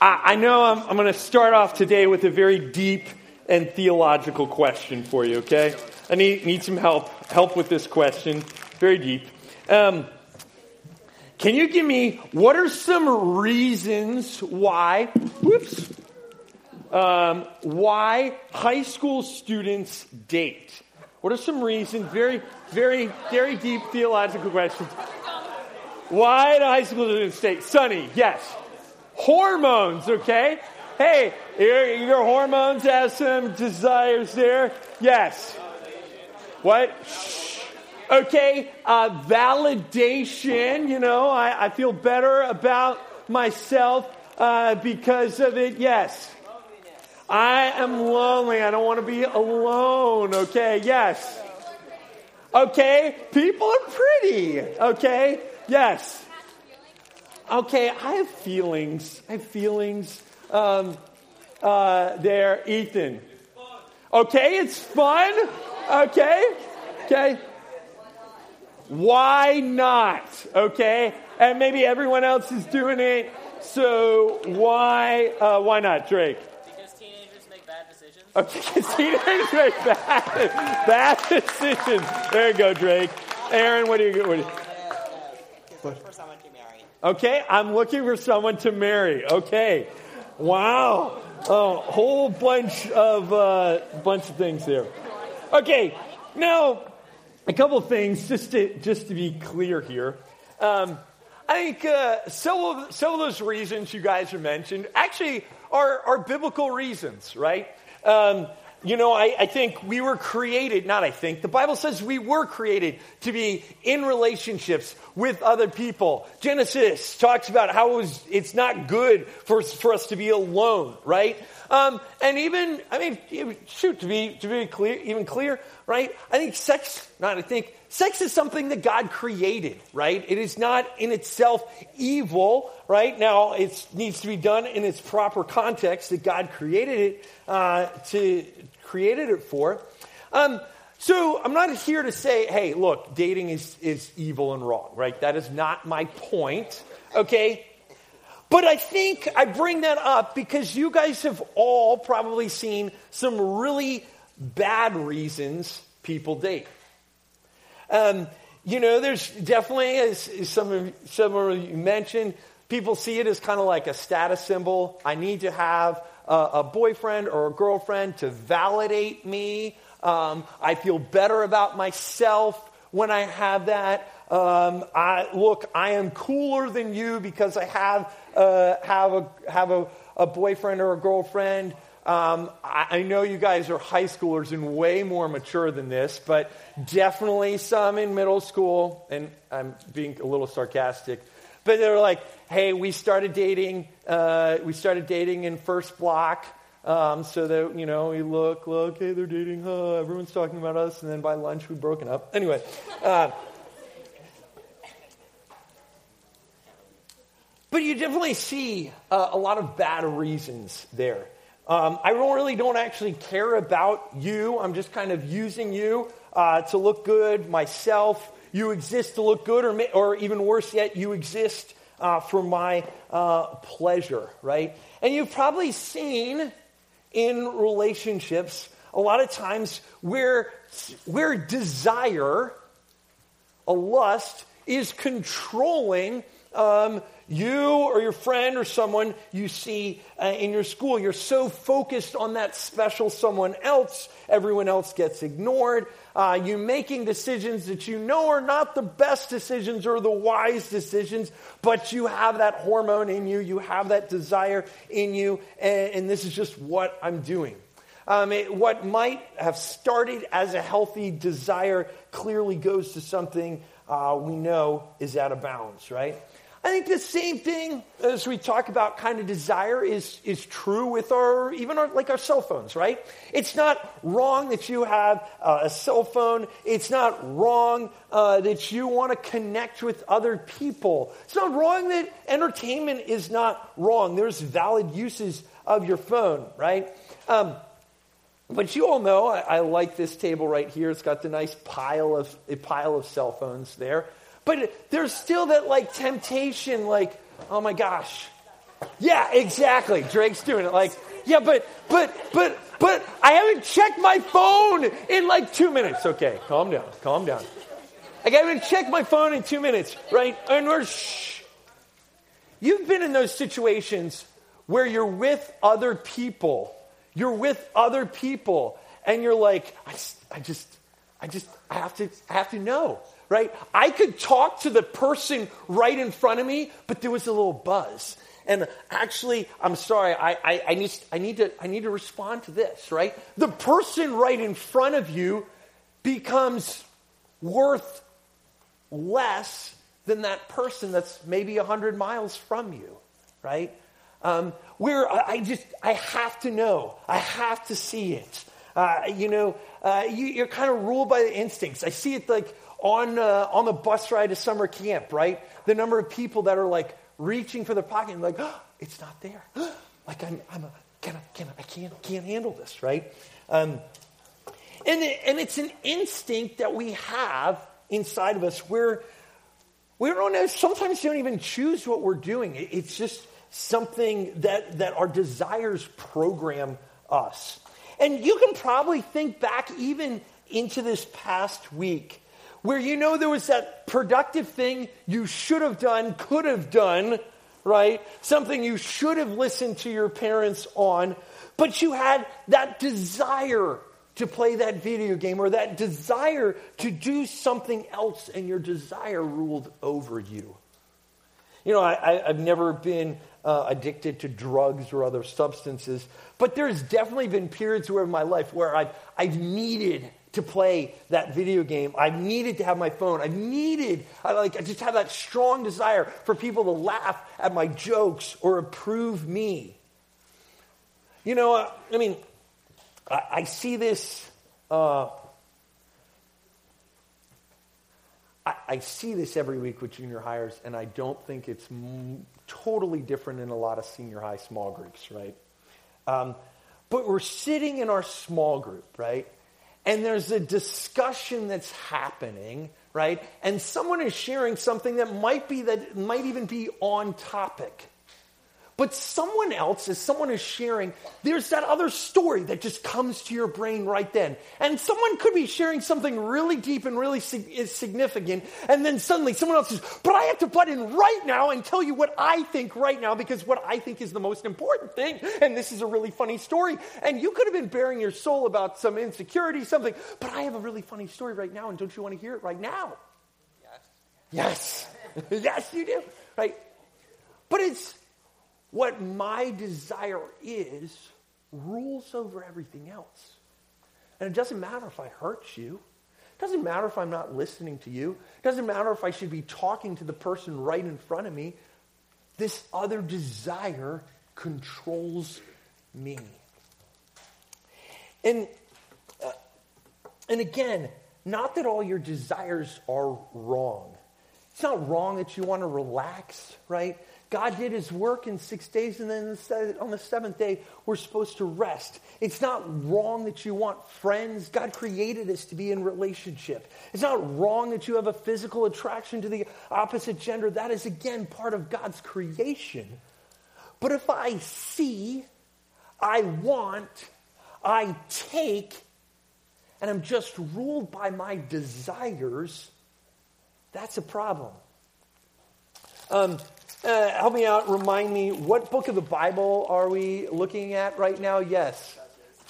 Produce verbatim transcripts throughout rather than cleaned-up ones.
I, I know I'm, I'm going to start off today with a very deep and theological question for you, okay? I need, need some help, help with this question. Very deep. Um, can you give me, what are some reasons why, whoops, um, why high school students date? What are some reasons, very, very, very deep theological questions. Why do high school students date? Sunny, yes. Hormones, okay? Hey, your, your hormones have some desires there. Yes. What? Shh. Okay, uh, validation, you know, I, I feel better about myself uh, because of it. Yes. I am lonely. I don't want to be alone. Okay, yes. Okay, people are pretty. Okay, yes. Okay, I have feelings. I have feelings um, uh, there. Ethan. Okay, it's fun. Okay, okay. Why not? Okay, and maybe everyone else is doing it, so why uh, why not, Drake? Okay, teenagers make bad, bad decisions. There you go, Drake. Aaron, what do you get? What? What? Okay, I'm looking for someone to marry. Okay, wow, a whole bunch of uh, bunch of things there. Okay, now a couple of things just to just to be clear here. Um, I think uh, some of some of those reasons you guys are mentioned actually are are biblical reasons, right? Um, you know, I, I think we were created, not I think, the Bible says we were created to be in relationships with other people. Genesis talks about how it was, it's not good for, for us to be alone, right? Um, and even, I mean, shoot, to be to be clear, even clear, right? I think sex, not I think, sex is something that God created, right? It is not in itself evil, right? Now, it needs to be done in its proper context that God created it uh, to created it for. Um, so I'm not here to say, hey, look, dating is, is evil and wrong, right? That is not my point, okay? But I think I bring that up because you guys have all probably seen some really bad reasons people date. Um, you know, there's definitely, as, as some of, some of you mentioned, people see it as kind of like a status symbol. I need to have a, a boyfriend or a girlfriend to validate me. Um, I feel better about myself when I have that. Um, I look, I am cooler than you because I have uh, have a have a, a boyfriend or a girlfriend. Um, I, I know you guys are high schoolers and way more mature than this, but definitely some in middle school, and I'm being a little sarcastic, but they were like, "Hey, we started dating. Uh, we started dating in first block, um, so that you know we look, look, hey, they're dating. Huh? Everyone's talking about us, and then by lunch we've broken up. Anyway." Uh, But you definitely see uh, a lot of bad reasons there. Um, I don't really don't actually care about you. I'm just kind of using you uh, to look good myself. You exist to look good, or or even worse yet, you exist uh, for my uh, pleasure, right? And you've probably seen in relationships a lot of times where where desire, a lust, is controlling Um, you or your friend or someone you see uh, in your school. You're so focused on that special someone else, everyone else gets ignored. Uh, you're making decisions that you know are not the best decisions or the wise decisions, but you have that hormone in you, you have that desire in you, and, and this is just what I'm doing. Um, it, what might have started as a healthy desire clearly goes to something uh, we know is out of bounds, right? I think the same thing as we talk about kind of desire is, is true with our, even our, like our cell phones, right? It's not wrong that you have uh, a cell phone. It's not wrong uh, that you want to connect with other people. It's not wrong that entertainment is not wrong. There's valid uses of your phone, right? Um, but you all know, I, I like this table right here. It's got the nice pile of, a pile of cell phones there. But there's still that, like, temptation, like, oh, my gosh, Yeah, exactly. Drake's doing it like, yeah, but, but, but, but I haven't checked my phone in like two minutes. Okay, calm down, calm down. I haven't checked my phone in two minutes, right? And we're, shh. You've been in those situations where you're with other people. You're with other people and you're like, I just, I just, I just, I have to, I have to know. Right? I could talk to the person right in front of me, but there was a little buzz. And actually, I'm sorry, I, I, I, need, I, need to, I need to respond to this, right? The person right in front of you becomes worth less than that person that's maybe one hundred miles from you, right? Um, where I, I just, I have to know. I have to see it. Uh, you know, uh, you, you're kind of ruled by the instincts. I see it like, On uh, on the bus ride to summer camp, right? The number of people that are like reaching for their pocket and like, oh, it's not there. like I'm, I'm a, can I, can I, I can't, can't handle this, right? Um, and it, and it's an instinct that we have inside of us where we don't know. Sometimes we don't even choose what we're doing. It, it's just something that that our desires program us. And you can probably think back even into this past week, where you know there was that productive thing you should have done, could have done, right? Something you should have listened to your parents on, but you had that desire to play that video game or that desire to do something else, and your desire ruled over you. You know, I, I, I've never been uh, addicted to drugs or other substances, but there's definitely been periods where in my life where I've, I've needed to play that video game. I needed to have my phone. I needed, I like, I just have that strong desire for people to laugh at my jokes or approve me. You know, uh, I mean, I, I see this, uh, I, I see this every week with junior hires, and I don't think it's m- totally different in a lot of senior high small groups, right? Um, but we're sitting in our small group, right? And there's a discussion that's happening, right? And someone is sharing something that might be that might even be on topic. But someone else, as someone is sharing, there's that other story that just comes to your brain right then. And someone could be sharing something really deep and really sig- significant, and then suddenly someone else says, but I have to butt in right now and tell you what I think right now, because what I think is the most important thing, and this is a really funny story. And you could have been bearing your soul about some insecurity, something, but I have a really funny story right now, and don't you want to hear it right now? Yes. Yes. Yes, you do. Right? But it's... what my desire is rules over everything else. And it doesn't matter if I hurt you. It doesn't matter if I'm not listening to you. It doesn't matter if I should be talking to the person right in front of me. This other desire controls me. And, uh, and again, not that all your desires are wrong. It's not wrong that you want to relax, right? God did his work in six days, and then on the seventh day, we're supposed to rest. It's not wrong that you want friends. God created us to be in relationship. It's not wrong that you have a physical attraction to the opposite gender. That is, again, part of God's creation. But if I see, I want, I take, and I'm just ruled by my desires, that's a problem. Um... Uh, help me out, remind me, what book of the Bible are we looking at right now? Yes.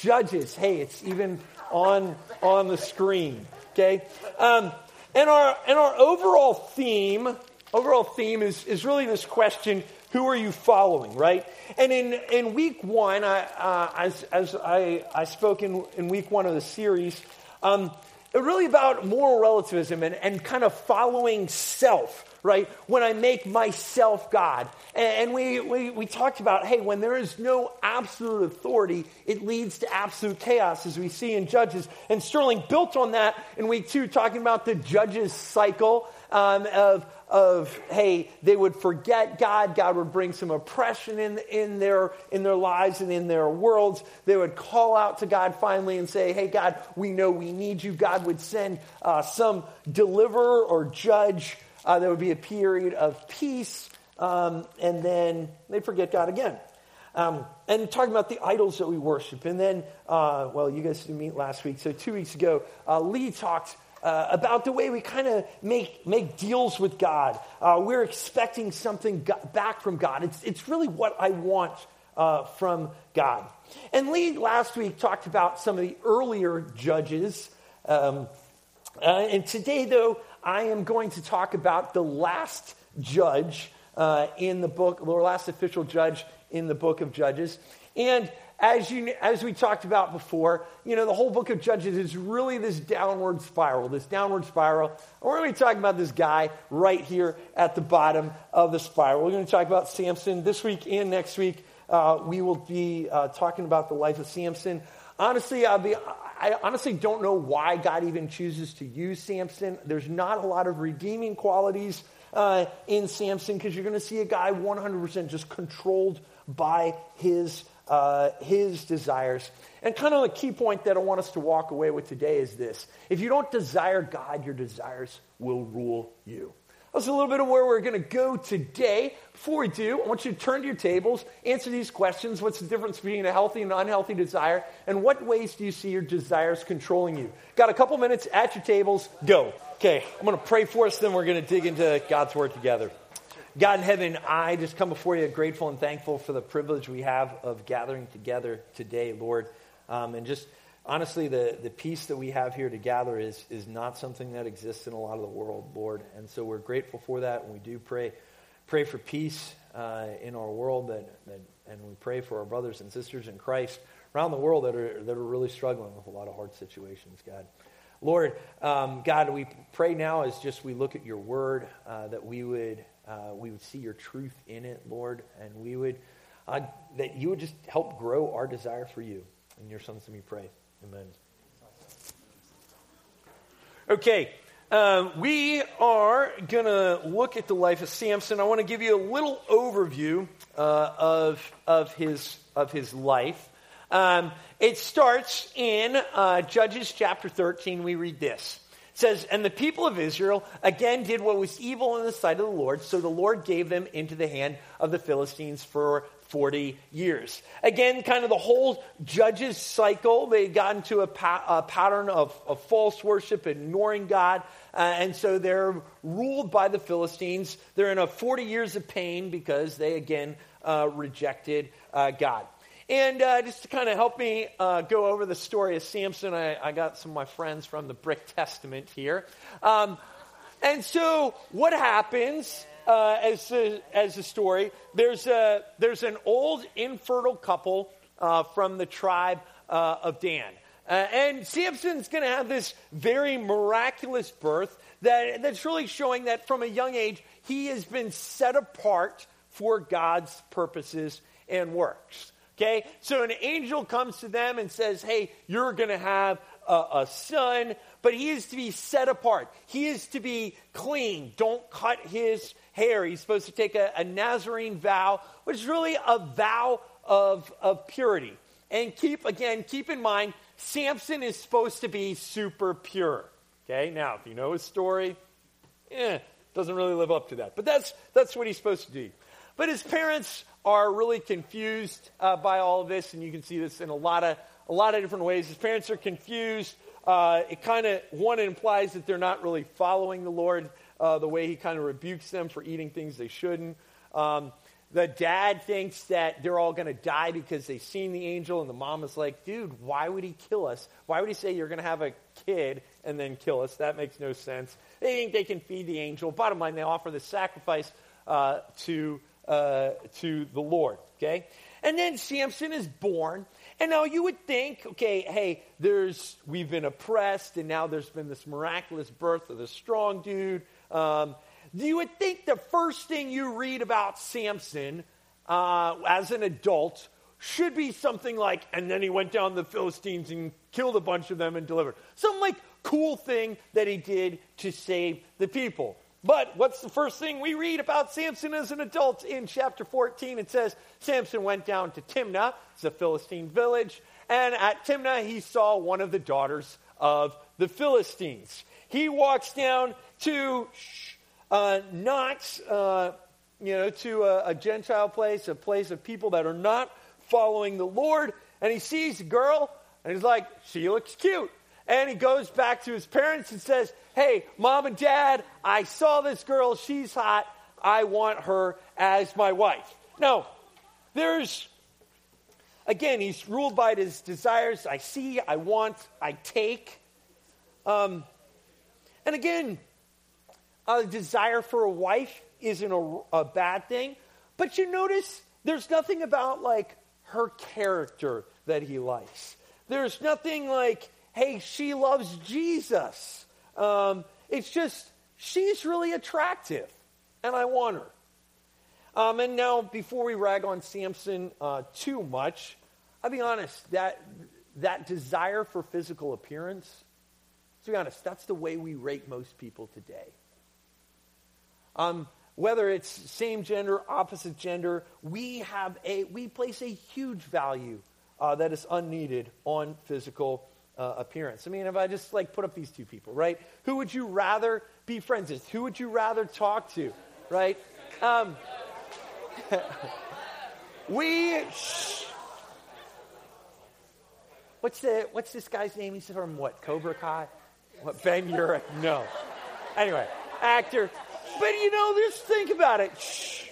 Judges. Judges. Hey, it's even on on the screen, okay? Um, and our and our overall theme, overall theme is, is really this question, who are you following, right? And in, in week one, I, uh, as, as I, I spoke in, in week one of the series, um, really about moral relativism and, and kind of following self, right? When I make myself God. And we, we, we talked about, hey, when there is no absolute authority, it leads to absolute chaos, as we see in Judges. And Sterling built on that in week two, talking about the Judges cycle um, of, of, hey, they would forget God. God would bring some oppression in, in, their, in their lives and in their worlds. They would call out to God finally and say, hey, God, we know we need you. God would send uh, some deliverer or judge. Uh, there would be a period of peace, um, and then they forget God again. Um, and talking about the idols that we worship. And then, uh, well, you guys didn't meet last week, so two weeks ago, uh, Lee talked uh, about the way we kind of make make deals with God. Uh, we're expecting something go- back from God. It's it's really what I want uh, from God. And Lee last week talked about some of the earlier judges. Um, uh, and today, though, I am going to talk about the last judge uh, in the book, the last official judge in the book of Judges. And as you as we talked about before, you know, the whole book of Judges is really this downward spiral, this downward spiral. And we're going to be talking about this guy right here at the bottom of the spiral. We're going to talk about Samson this week and next week. Uh, we will be uh, talking about the life of Samson. Honestly, I'll be, I honestly don't know why God even chooses to use Samson. There's not a lot of redeeming qualities uh, in Samson, because you're going to see a guy one hundred percent just controlled by his uh, his desires. And kind of a key point that I want us to walk away with today is this: if you don't desire God, your desires will rule you. That's a little bit of where we're going to go today. Before we do, I want you to turn to your tables, answer these questions. What's the difference between a healthy and an unhealthy desire? And what ways do you see your desires controlling you? Got a couple minutes at your tables. Go. Okay, I'm going to pray for us, then we're going to dig into God's word together. God in heaven, I just come before you grateful and thankful for the privilege we have of gathering together today, Lord. Um, and just honestly, the, the peace that we have here to gather is, is not something that exists in a lot of the world, Lord. And so we're grateful for that, and we do pray pray for peace uh, in our world, that, that, and we pray for our brothers and sisters in Christ around the world that are that are really struggling with a lot of hard situations, God. Lord, um, God, we pray now as just we look at your word uh, that we would... Uh, we would see your truth in it, Lord, and we would, uh, that you would just help grow our desire for you. In your son's name we pray. Amen. Okay, um, we are going to look at the life of Samson. I want to give you a little overview uh, of of his of his life. Um, it starts in uh, Judges chapter thirteen. We read this. It says, and the people of Israel again did what was evil in the sight of the Lord, so the Lord gave them into the hand of the Philistines for forty years. Again, kind of the whole Judges cycle, they got into a, pa- a pattern of, of false worship, ignoring God, uh, and so they're ruled by the Philistines. They're in a forty years of pain because they again uh, rejected uh, God. And uh, just to kind of help me uh, go over the story of Samson, I, I got some of my friends from the Brick Testament here. Um, and so what happens uh, as, a, as a story, there's, a, there's an old infertile couple uh, from the tribe uh, of Dan. Uh, and Samson's going to have this very miraculous birth that that's really showing that from a young age, he has been set apart for God's purposes and works. Okay, so an angel comes to them and says, hey, you're going to have a, a son, but he is to be set apart. He is to be clean. Don't cut his hair. He's supposed to take a, a Nazarene vow, which is really a vow of, of purity. And keep, again, keep in mind, Samson is supposed to be super pure. Okay, now, if you know his story, eh, doesn't really live up to that. But that's that's what he's supposed to do. But his parents are really confused uh, by all of this, and you can see this in a lot of a lot of different ways. His parents are confused. Uh, it kind of one implies that they're not really following the Lord. Uh, the way he kind of rebukes them for eating things they shouldn't. Um, the dad thinks that they're all going to die because they've seen the angel, and the mom is like, "Dude, why would he kill us? Why would he say you're going to have a kid and then kill us? That makes no sense." They think they can feed the angel. Bottom line, they offer the sacrifice uh, to. Uh, to the Lord, okay? And then Samson is born. And now you would think, okay, hey, there's we've been oppressed, and now there's been this miraculous birth of this strong dude. Um, you would think the first thing you read about Samson uh, as an adult should be something like, and then he went down to the Philistines and killed a bunch of them and delivered. Some like cool thing that he did to save the people. But what's the first thing we read about Samson as an adult in chapter fourteen? It says, Samson went down to Timnah, it's a Philistine village, and at Timnah he saw one of the daughters of the Philistines. He walks down to uh, Nox, uh, you know, to a, a Gentile place, a place of people that are not following the Lord. And he sees a girl, and he's like, she looks cute. And he goes back to his parents and says, hey, Mom and Dad, I saw this girl. She's hot. I want her as my wife. Now, there's, again, he's ruled by his desires. I see, I want, I take. Um, and again, a desire for a wife isn't a, a bad thing. But you notice there's nothing about, like, her character that he likes. There's nothing like, hey, she loves Jesus. Um, it's just, she's really attractive, and I want her. Um, and now, before we rag on Samson uh, too much, I'll be honest, that that desire for physical appearance, to be honest, that's the way we rate most people today. Um, whether it's same gender, opposite gender, we have a we place a huge value uh, that is unneeded on physical appearance. Uh, appearance. I mean, if I just like put up these two people, right? Who would you rather be friends with? Who would you rather talk to, right? Um, we, shh. What's the, what's this guy's name? He's from what? Cobra Kai? What? Ben Urich? No. Anyway, actor. But you know, just think about it. Shh.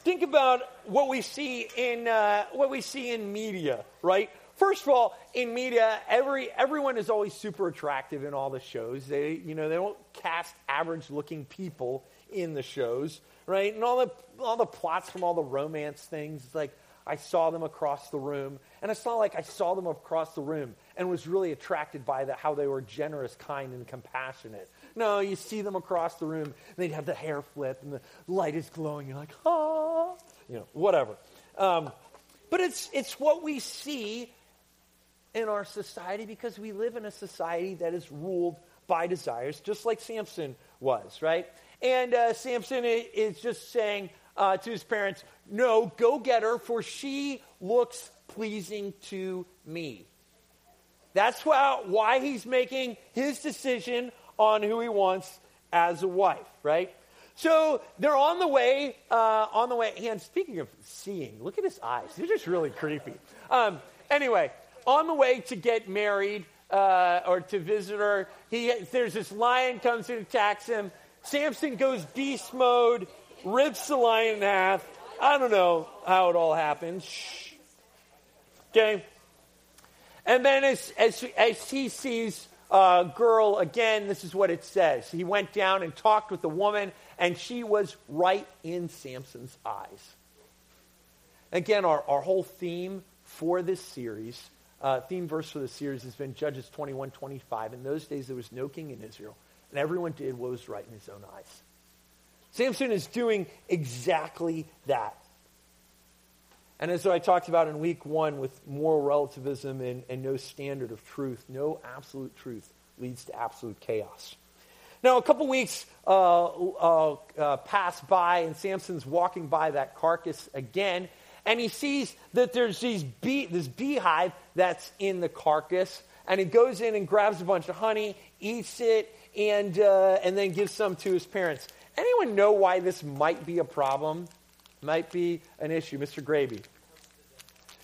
Think about what we see in, uh, what we see in media, right? First of all, in media, every everyone is always super attractive in all the shows. They, you know, they don't cast average-looking people in the shows, right? And all the all the plots from all the romance things, it's like I saw them across the room, and it's not like I saw them across the room and was really attracted by the, how they were generous, kind, and compassionate. No, you see them across the room, and they'd have the hair flip, and the light is glowing. You're like, ah, you know, whatever. Um, but it's it's what we see in our society, because we live in a society that is ruled by desires, just like Samson was, right? And uh, Samson is just saying uh, to his parents, no, go get her, for she looks pleasing to me. That's why, why he's making his decision on who he wants as a wife, right? So they're on the way, uh, on the way, and speaking of seeing, look at his eyes. They're just really creepy. Um, anyway, on the way to get married uh, or to visit her, he, there's this lion comes and attacks him. Samson goes beast mode, rips the lion in half. I don't know how it all happens. Shh. Okay. And then as, as, as he sees a girl again, this is what it says. He went down and talked with the woman, and she was right in Samson's eyes. Again, our, our whole theme for this series Uh, theme verse for the series has been Judges twenty-one twenty-five. In those days, there was no king in Israel, and everyone did what was right in his own eyes. Samson is doing exactly that. And as I talked about in week one with moral relativism and, and no standard of truth, no absolute truth leads to absolute chaos. Now, a couple weeks uh, uh, uh, pass by, and Samson's walking by that carcass again, and he sees that there's these bee, this beehive that's in the carcass. And he goes in and grabs a bunch of honey, eats it, and uh, and then gives some to his parents. Anyone know why this might be a problem? Might be an issue. Mister Graby.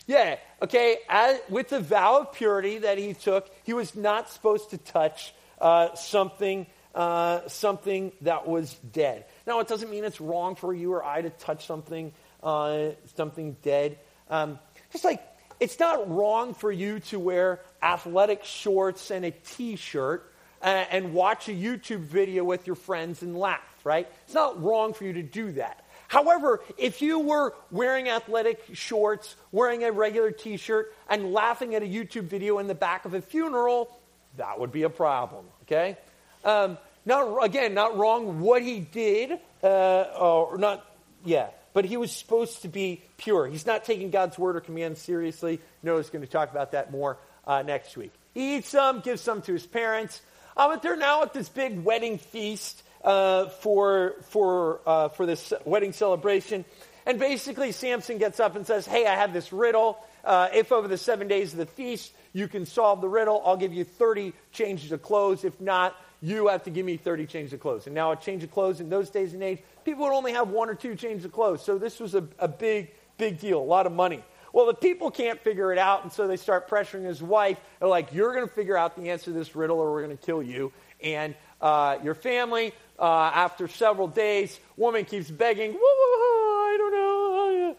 Yeah, okay. As, with the vow of purity that he took, he was not supposed to touch uh, something uh, something that was dead. Now, it doesn't mean it's wrong for you or I to touch something Uh, something dead. Um, just like, it's not wrong for you to wear athletic shorts and a t-shirt and, and watch a YouTube video with your friends and laugh, right? It's not wrong for you to do that. However, if you were wearing athletic shorts, wearing a regular t-shirt, and laughing at a YouTube video in the back of a funeral, that would be a problem, okay? Um, not, again, not wrong what he did, uh, or not, yeah. But he was supposed to be pure. He's not taking God's word or command seriously. Noah's going to talk about that more uh, next week. He eats some, gives some to his parents. Um, but they're now at this big wedding feast uh, for for uh, for this wedding celebration. And basically, Samson gets up and says, hey, I have this riddle. Uh, if over the seven days of the feast you can solve the riddle, I'll give you thirty changes of clothes. If not, you have to give me thirty changes of clothes. And now a change of clothes in those days and age, people would only have one or two changes of clothes. So this was a, a big, big deal, a lot of money. Well, the people can't figure it out, and so they start pressuring his wife. They're like, you're going to figure out the answer to this riddle or we're going to kill you. And uh, your family, uh, after several days, woman keeps begging, whoa, whoa, whoa, I don't know.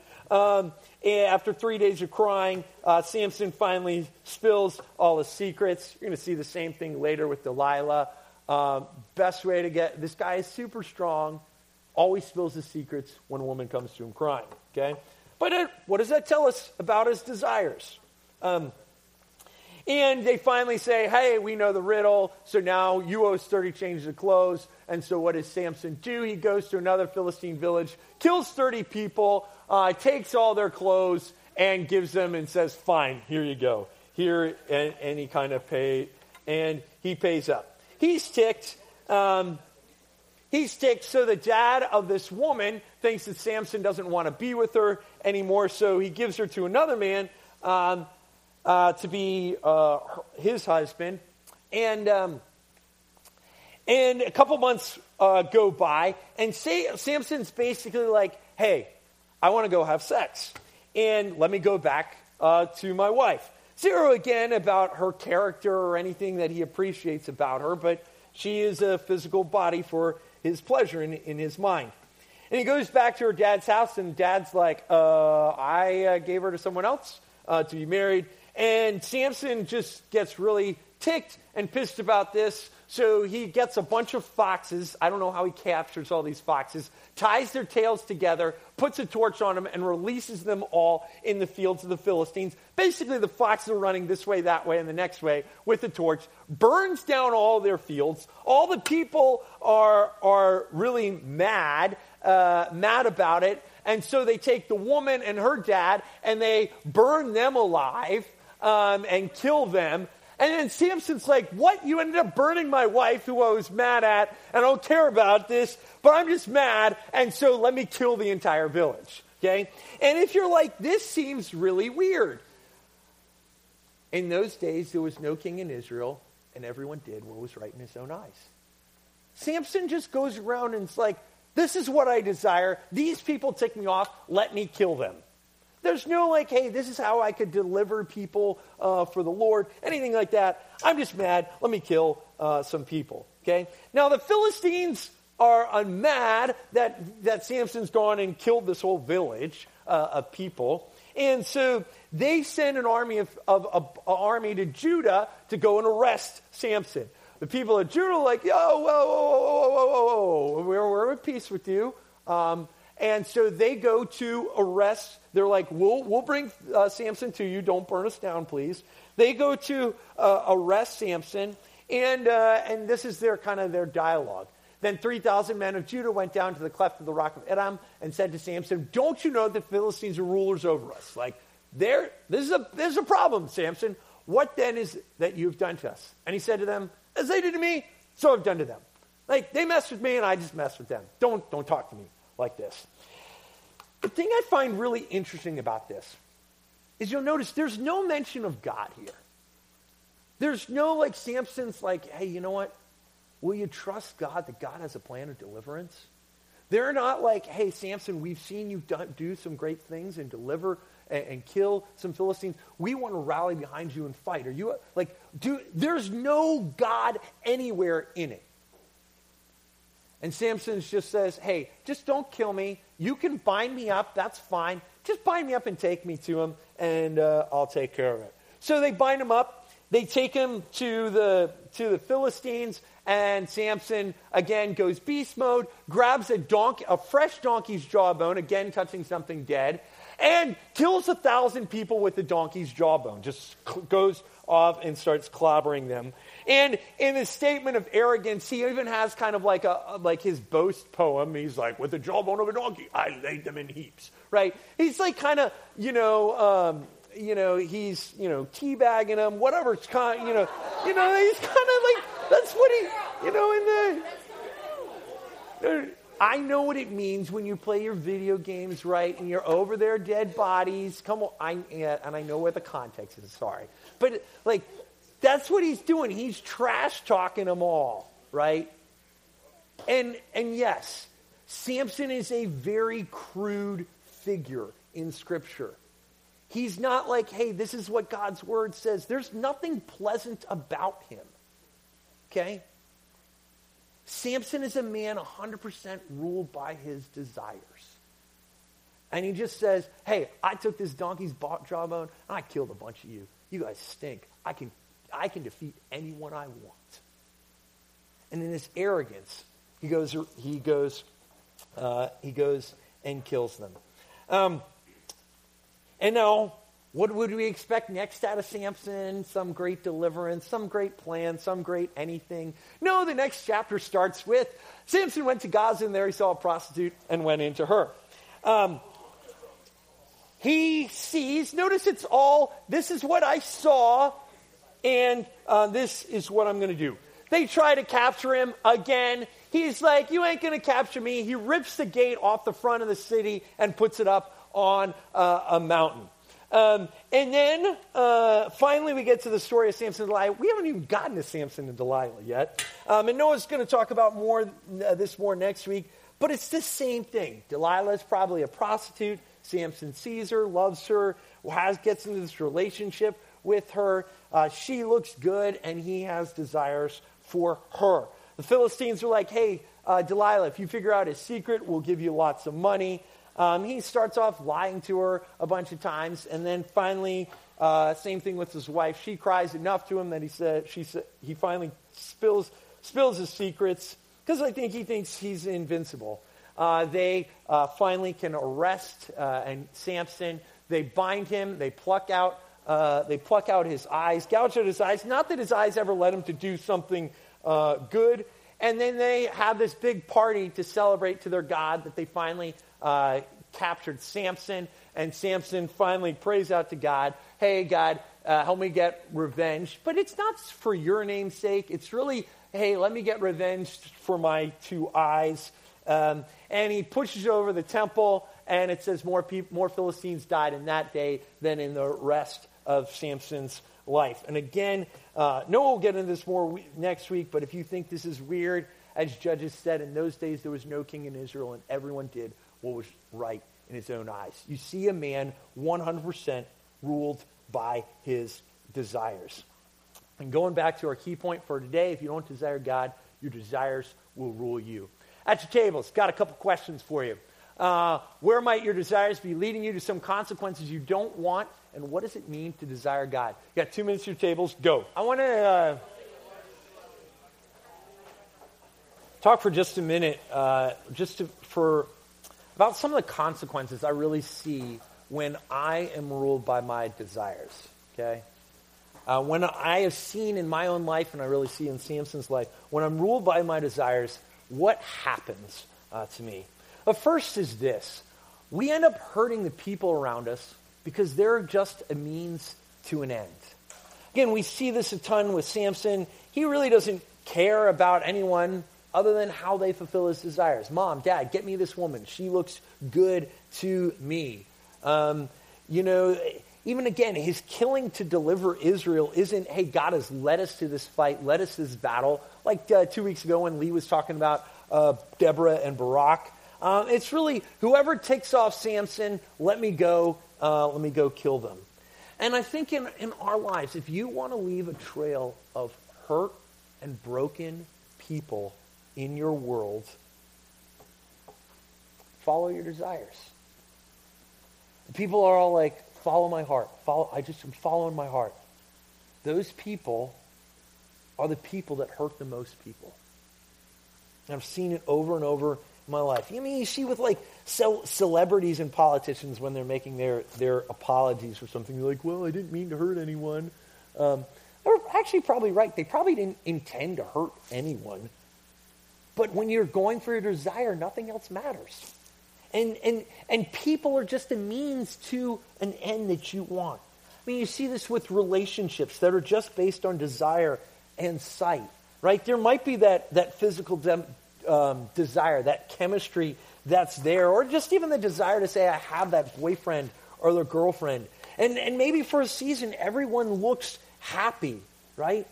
Um, and after three days of crying, uh, Samson finally spills all his secrets. You're going to see the same thing later with Delilah. Um, best way to get, this guy is super strong, always spills his secrets when a woman comes to him crying, okay? But it, what does that tell us about his desires? Um, and they finally say, hey, we know the riddle, so now you owe us thirty changes of clothes. And so what does Samson do? He goes to another Philistine village, kills thirty people, uh, takes all their clothes, and gives them and says, fine, here you go. Here, and, and he kind of paid, and he pays up. He's ticked. Um, he's ticked, so the dad of this woman thinks that Samson doesn't want to be with her anymore, so he gives her to another man um, uh, to be uh, his husband. And um, and a couple months uh, go by, and say, Samson's basically like, hey, I want to go have sex, and let me go back uh, to my wife. Zero again about her character or anything that he appreciates about her, but she is a physical body for his pleasure in, in his mind. And he goes back to her dad's house, and dad's like, uh, I uh, gave her to someone else uh, to be married. And Samson just gets really ticked and pissed about this, so he gets a bunch of foxes. I don't know how he captures all these foxes, ties their tails together, puts a torch on them, and releases them all in the fields of the Philistines. Basically, the foxes are running this way, that way, and the next way with the torch, burns down all their fields. All the people are, are really mad, uh, mad about it, and so they take the woman and her dad, and they burn them alive um, and kill them. And then Samson's like, what? You ended up burning my wife, who I was mad at, and I don't care about this, but I'm just mad, and so let me kill the entire village, okay? And if you're like, this seems really weird. In those days, there was no king in Israel, and everyone did what was right in his own eyes. Samson just goes around and is like, this is what I desire. These people tick me off. Let me kill them. There's no like, hey, this is how I could deliver people uh, for the Lord, anything like that. I'm just mad. Let me kill uh, some people, okay? Now, the Philistines are mad that, that Samson's gone and killed this whole village uh, of people. And so they send an army of, of, of an army to Judah to go and arrest Samson. The people of Judah are like, yo, whoa, whoa, whoa, whoa, whoa, whoa. We're, we're at peace with you. Um, and so they go to arrest. They're like, we'll, we'll bring uh, Samson to you. Don't burn us down, please. They go to uh, arrest Samson, and uh, and this is their kind of their dialogue. Then three thousand men of Judah went down to the cleft of the rock of Edom and said to Samson, don't you know the Philistines are rulers over us? Like, there, this is a this is a problem, Samson. What then is that you've done to us? And he said to them, as they did to me, so I've done to them. Like, they messed with me, and I just messed with them. Don't don't talk to me like this. The thing I find really interesting about this is you'll notice there's no mention of God here. There's no, like, Samson's like, hey, you know what? Will you trust God that God has a plan of deliverance? They're not like, hey, Samson, we've seen you do some great things and deliver and, and kill some Philistines. We want to rally behind you and fight. Are you, like, do, there's no God anywhere in it. And Samson just says, hey, just don't kill me. You can bind me up. That's fine. Just bind me up and take me to him, and uh, I'll take care of it. So they bind him up. They take him to the to the Philistines, and Samson, again, goes beast mode, grabs a, donkey, a fresh donkey's jawbone, again, touching something dead, and kills a thousand people with the donkey's jawbone. Just cl- goes off and starts clobbering them. And in his statement of arrogance, he even has kind of like a like his boast poem. He's like, with the jawbone of a donkey, I laid them in heaps, right? He's like kind of, you know, um, you know, he's, you know, teabagging them, whatever it's kind of, you know, you know, he's kind of like, that's what he, you know, in the... I know what it means when you play your video games, right, and you're over their dead bodies. Come on, I, and I know where the context is, sorry. But, like, that's what he's doing. He's trash-talking them all, right? And and yes, Samson is a very crude figure in Scripture. He's not like, hey, this is what God's word says. There's nothing pleasant about him, okay? Samson is a man one hundred percent ruled by his desires. And he just says, hey, I took this donkey's jawbone and I killed a bunch of you. You guys stink. I can, I can defeat anyone I want. And in his arrogance, he goes, he goes, uh, he goes and kills them. Um, and now, what would we expect next out of Samson? Some great deliverance, some great plan, some great anything. No, the next chapter starts with, Samson went to Gaza and there he saw a prostitute and went into her. Um, he sees, notice it's all, this is what I saw, and uh, this is what I'm going to do. They try to capture him again. He's like, you ain't going to capture me. He rips the gate off the front of the city and puts it up on uh, a mountain. Um, and then uh, finally we get to the story of Samson and Delilah. We haven't even gotten to Samson and Delilah yet. Um, and Noah's going to talk about more uh, this more next week. But it's the same thing. Delilah is probably a prostitute. Samson sees her, loves her, has, gets into this relationship with her. Uh, she looks good, and he has desires for her. The Philistines are like, hey, uh, Delilah, if you figure out his secret, we'll give you lots of money. Um, he starts off lying to her a bunch of times, and then finally, uh, same thing with his wife. She cries enough to him that he said she said, he finally spills spills his secrets because I think he thinks he's invincible. Uh, they uh, finally can arrest uh, and Samson. They bind him. They pluck out. Uh, they pluck out his eyes, gouge out his eyes. Not that his eyes ever led him to do something uh, good. And then they have this big party to celebrate to their God that they finally uh, captured Samson. And Samson finally prays out to God, hey, God, uh, help me get revenge. But it's not for your name's sake. It's really, hey, let me get revenge for my two eyes. Um, and he pushes over the temple, and it says more people, more Philistines died in that day than in the rest of Samson's life. And again, uh, Noah will get into this more we- next week, but if you think this is weird, as Judges said, in those days there was no king in Israel and everyone did what was right in his own eyes. You see a man one hundred percent ruled by his desires. And going back to our key point for today, if you don't desire God, your desires will rule you. At your tables, got a couple questions for you. Uh, where might your desires be leading you to some consequences you don't want? And what does it mean to desire God? You got two minutes to your tables. Go. I want to uh, talk for just a minute, uh, just to, for about some of the consequences I really see when I am ruled by my desires. Okay, uh, when I have seen in my own life, and I really see in Samson's life, when I'm ruled by my desires, what happens uh, to me? The first is this: we end up hurting the people around us, because they're just a means to an end. Again, we see this a ton with Samson. He really doesn't care about anyone other than how they fulfill his desires. Mom, Dad, get me this woman. She looks good to me. Um, you know, even again, his killing to deliver Israel isn't, hey, God has led us to this fight, led us to this battle. Like uh, two weeks ago when Lee was talking about uh, Deborah and Barak. Um, it's really, whoever takes off Samson, let me go. Uh, let me go kill them. And I think in, in our lives, if you want to leave a trail of hurt and broken people in your world, follow your desires. People are all like, follow my heart. Follow, I just am following my heart. Those people are the people that hurt the most people. And I've seen it over and over my life. You mean you see with like so celebrities and politicians when they're making their, their apologies for something, they're like, well, I didn't mean to hurt anyone. Um, they're actually probably right. They probably didn't intend to hurt anyone. But when you're going for your desire, nothing else matters. And and and people are just a means to an end that you want. I mean, you see this with relationships that are just based on desire and sight, right? There might be that, that physical dem- Um, desire, that chemistry that's there, or just even the desire to say, I have that boyfriend or the girlfriend. And, and maybe for a season, everyone looks happy, right?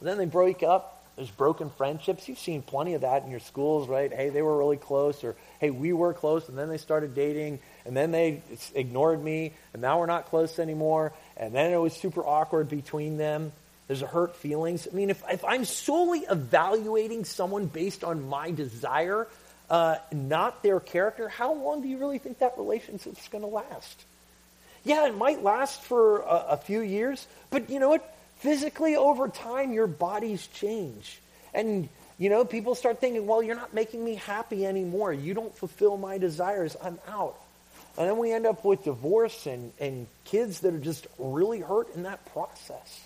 And then they break up. There's broken friendships. You've seen plenty of that in your schools, right? Hey, they were really close, or hey, we were close, and then they started dating, and then they ignored me, and now we're not close anymore, and then it was super awkward between them. There's hurt feelings. I mean, if, if I'm solely evaluating someone based on my desire, uh, not their character, how long do you really think that relationship's going to last? Yeah, it might last for a, a few years, but you know what? Physically, over time, your bodies change. And, you know, people start thinking, well, you're not making me happy anymore. You don't fulfill my desires. I'm out. And then we end up with divorce and, and kids that are just really hurt in that process.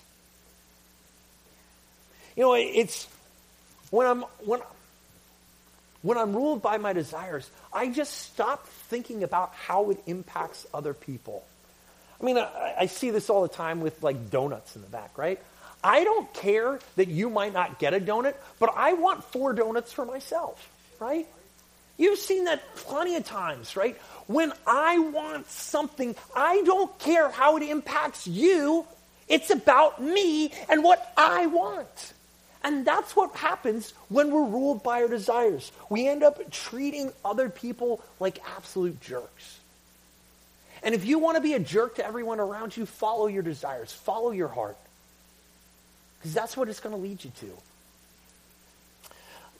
You know, it's when I'm when when I'm ruled by my desires, I just stop thinking about how it impacts other people. I mean, I, I see this all the time with, like, donuts in the back, right? I don't care that you might not get a donut, but I want four donuts for myself, right? You've seen that plenty of times, right? When I want something, I don't care how it impacts you. It's about me and what I want. And that's what happens when we're ruled by our desires. We end up treating other people like absolute jerks. And if you want to be a jerk to everyone around you, follow your desires. Follow your heart. Because that's what it's going to lead you to.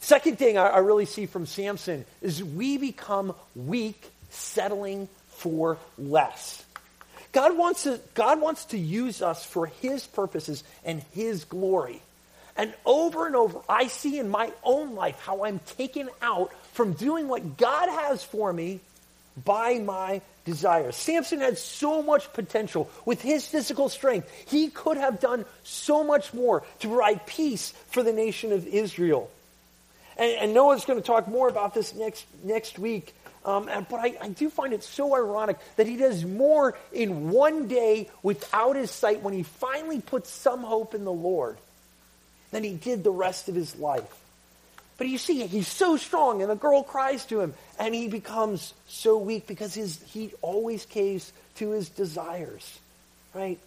Second thing I, I really see from Samson is we become weak, settling for less. God wants to, God wants to use us for his purposes and his glory. And over and over, I see in my own life how I'm taken out from doing what God has for me by my desires. Samson had so much potential with his physical strength. He could have done so much more to provide peace for the nation of Israel. And, and Noah's going to talk more about this next next week. Um, and, but I, I do find it so ironic that he does more in one day without his sight when he finally puts some hope in the Lord than he did the rest of his life. But you see, he's so strong, and the girl cries to him, and he becomes so weak because his he always caves to his desires, right?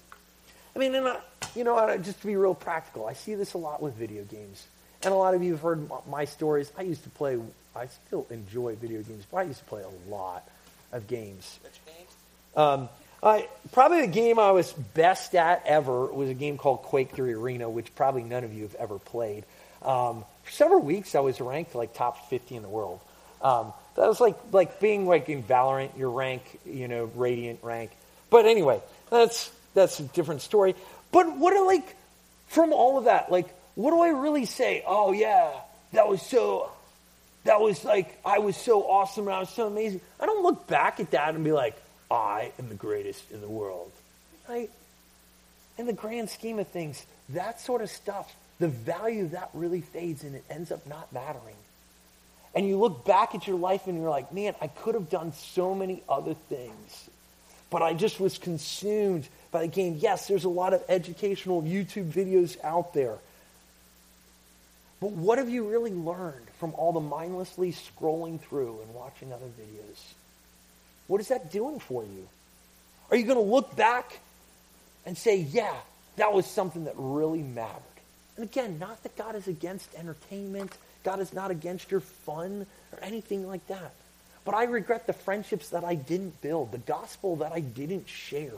I mean, and I, you know, just to be real practical, I see this a lot with video games. And a lot of you have heard my stories. I used to play, I still enjoy video games, but I used to play a lot of games. Which games? Um, I, probably the game I was best at ever was a game called Quake three Arena, which probably none of you have ever played. Um, for several weeks, I was ranked like top fifty in the world. Um, that was like like being like in Valorant, your rank, you know, Radiant rank. But anyway, that's that's a different story. But what are like from all of that? Like, what do I really say? Oh yeah, that was so. That was like I was so awesome and I was so amazing. I don't look back at that and be like, I am the greatest in the world, right? In the grand scheme of things, that sort of stuff, the value of that really fades and it ends up not mattering. And you look back at your life and you're like, man, I could have done so many other things, but I just was consumed by the game. Yes, there's a lot of educational YouTube videos out there, but what have you really learned from all the mindlessly scrolling through and watching other videos? What is that doing for you? Are you going to look back and say, yeah, that was something that really mattered? And again, not that God is against entertainment. God is not against your fun or anything like that. But I regret the friendships that I didn't build, the gospel that I didn't share,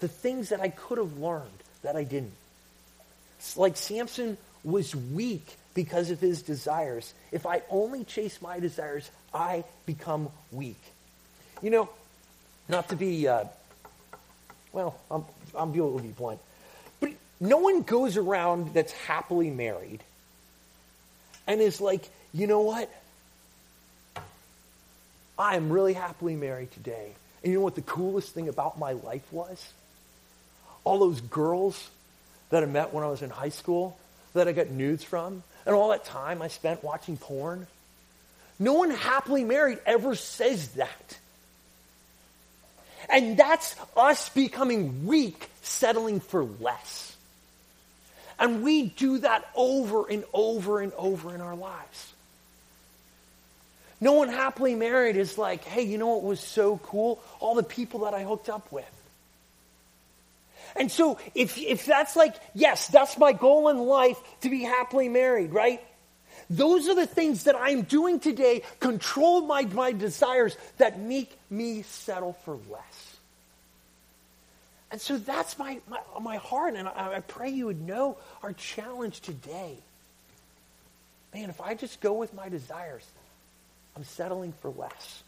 the things that I could have learned that I didn't. It's like Samson was weak because of his desires. If I only chase my desires, I become weak. You know, not to be, uh, well, I'm, I'm being be blunt. No one goes around that's happily married and is like, you know what? I am really happily married today. And you know what the coolest thing about my life was? All those girls that I met when I was in high school that I got nudes from and all that time I spent watching porn. No one happily married ever says that. And that's us becoming weak, settling for less. And we do that over and over and over in our lives. No one happily married is like, hey, you know what was so cool? All the people that I hooked up with. And so if, if that's like, yes, that's my goal in life, to be happily married, right? Those are the things that I'm doing today, control my, my desires that make me settle for less. And so that's my, my, my heart, and I, I pray you would know our challenge today. Man, if I just go with my desires, I'm settling for less.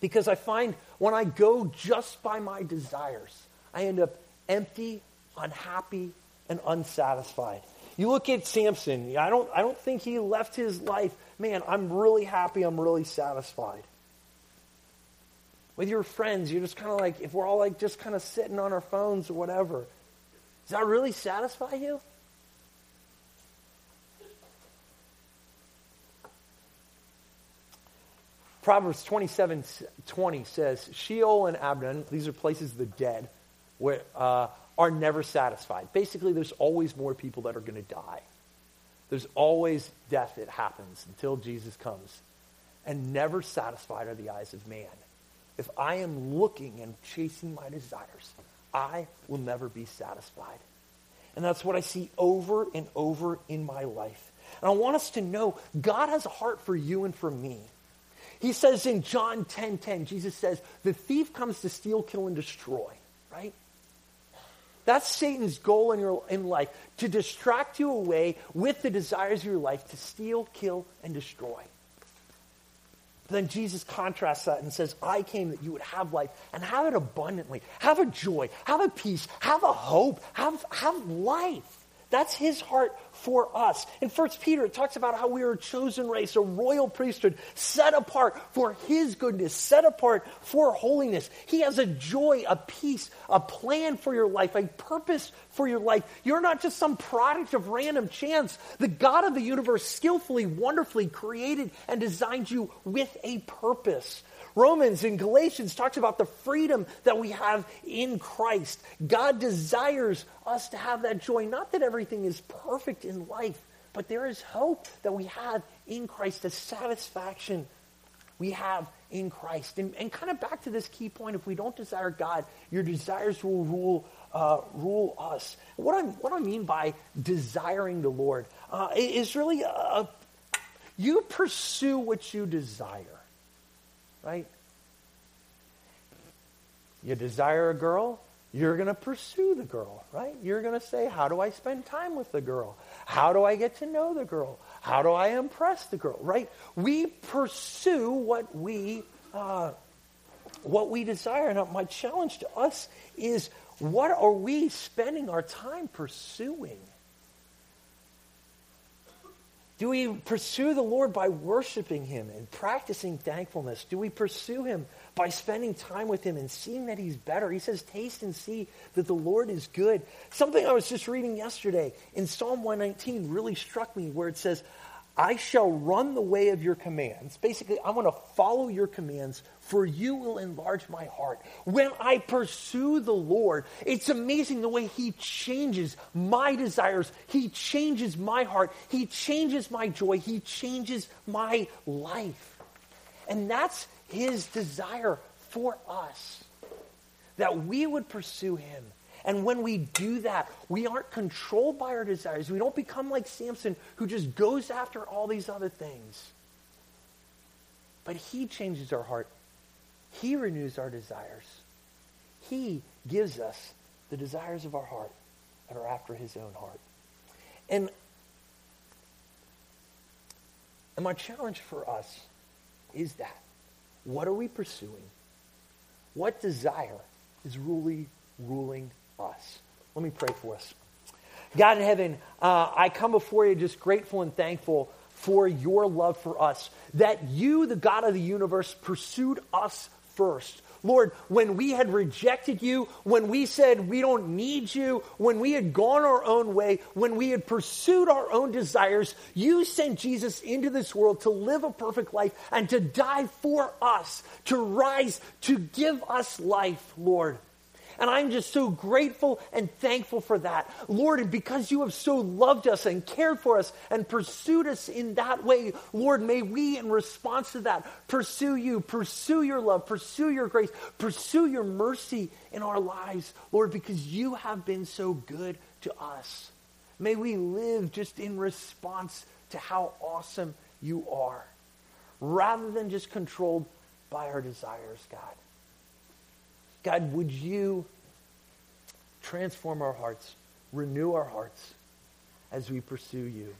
Because I find when I go just by my desires, I end up empty, unhappy, and unsatisfied. You look at Samson. I don't, I don't think he left his life. Man, I'm really happy. I'm really satisfied. With your friends, you're just kind of like, if we're all like just kind of sitting on our phones or whatever, does that really satisfy you? Proverbs twenty-seven twenty says, Sheol and Abaddon, these are places of the dead, where, uh, are never satisfied. Basically, there's always more people that are going to die. There's always death that happens until Jesus comes. And never satisfied are the eyes of man. If I am looking and chasing my desires, I will never be satisfied. And that's what I see over and over in my life. And I want us to know God has a heart for you and for me. He says in John ten ten, Jesus says, the thief comes to steal, kill, and destroy, right? That's Satan's goal in your in life, to distract you away with the desires of your life, to steal, kill, and destroy. But then Jesus contrasts that and says, I came that you would have life and have it abundantly. Have a joy, have a peace, have a hope, have, have life. That's his heart for us. In First Peter, it talks about how we are a chosen race, a royal priesthood, set apart for his goodness, set apart for holiness. He has a joy, a peace, a plan for your life, a purpose for your life. You're not just some product of random chance. The God of the universe skillfully, wonderfully created and designed you with a purpose. Romans and Galatians talks about the freedom that we have in Christ. God desires us to have that joy. Not that everything is perfect in life, but there is hope that we have in Christ, the satisfaction we have in Christ. And, and kind of back to this key point, if we don't desire God, your desires will rule uh, rule us. What I what I mean by desiring the Lord uh, is really uh, you pursue what you desire. Right? You desire a girl, you're going to pursue the girl, right? You're going to say, how do I spend time with the girl? How do I get to know the girl? How do I impress the girl, right? We pursue what we uh, what we desire. Now, my challenge to us is, what are we spending our time pursuing? Do we pursue the Lord by worshiping him and practicing thankfulness? Do we pursue him by spending time with him and seeing that he's better? He says, taste and see that the Lord is good. Something I was just reading yesterday in Psalm one nineteen really struck me, where it says, I shall run the way of your commands. Basically, I'm going to follow your commands, for you will enlarge my heart. When I pursue the Lord, it's amazing the way he changes my desires. He changes my heart. He changes my joy. He changes my life. And that's his desire for us, that we would pursue him. And when we do that, we aren't controlled by our desires. We don't become like Samson, who just goes after all these other things. But he changes our heart. He renews our desires. He gives us the desires of our heart that are after his own heart. And, and my challenge for us is that, what are we pursuing? What desire is really ruling us? Let me pray for us. God in heaven, uh, I come before you just grateful and thankful for your love for us, that you, the God of the universe, pursued us first. Lord, when we had rejected you, when we said we don't need you, when we had gone our own way, when we had pursued our own desires, you sent Jesus into this world to live a perfect life and to die for us, to rise, to give us life, Lord. And I'm just so grateful and thankful for that. Lord, and because you have so loved us and cared for us and pursued us in that way, Lord, may we in response to that pursue you, pursue your love, pursue your grace, pursue your mercy in our lives, Lord, because you have been so good to us. May we live just in response to how awesome you are, rather than just controlled by our desires, God. God, would you transform our hearts, renew our hearts as we pursue you.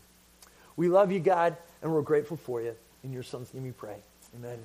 We love you, God, and we're grateful for you. In your son's name we pray. Amen.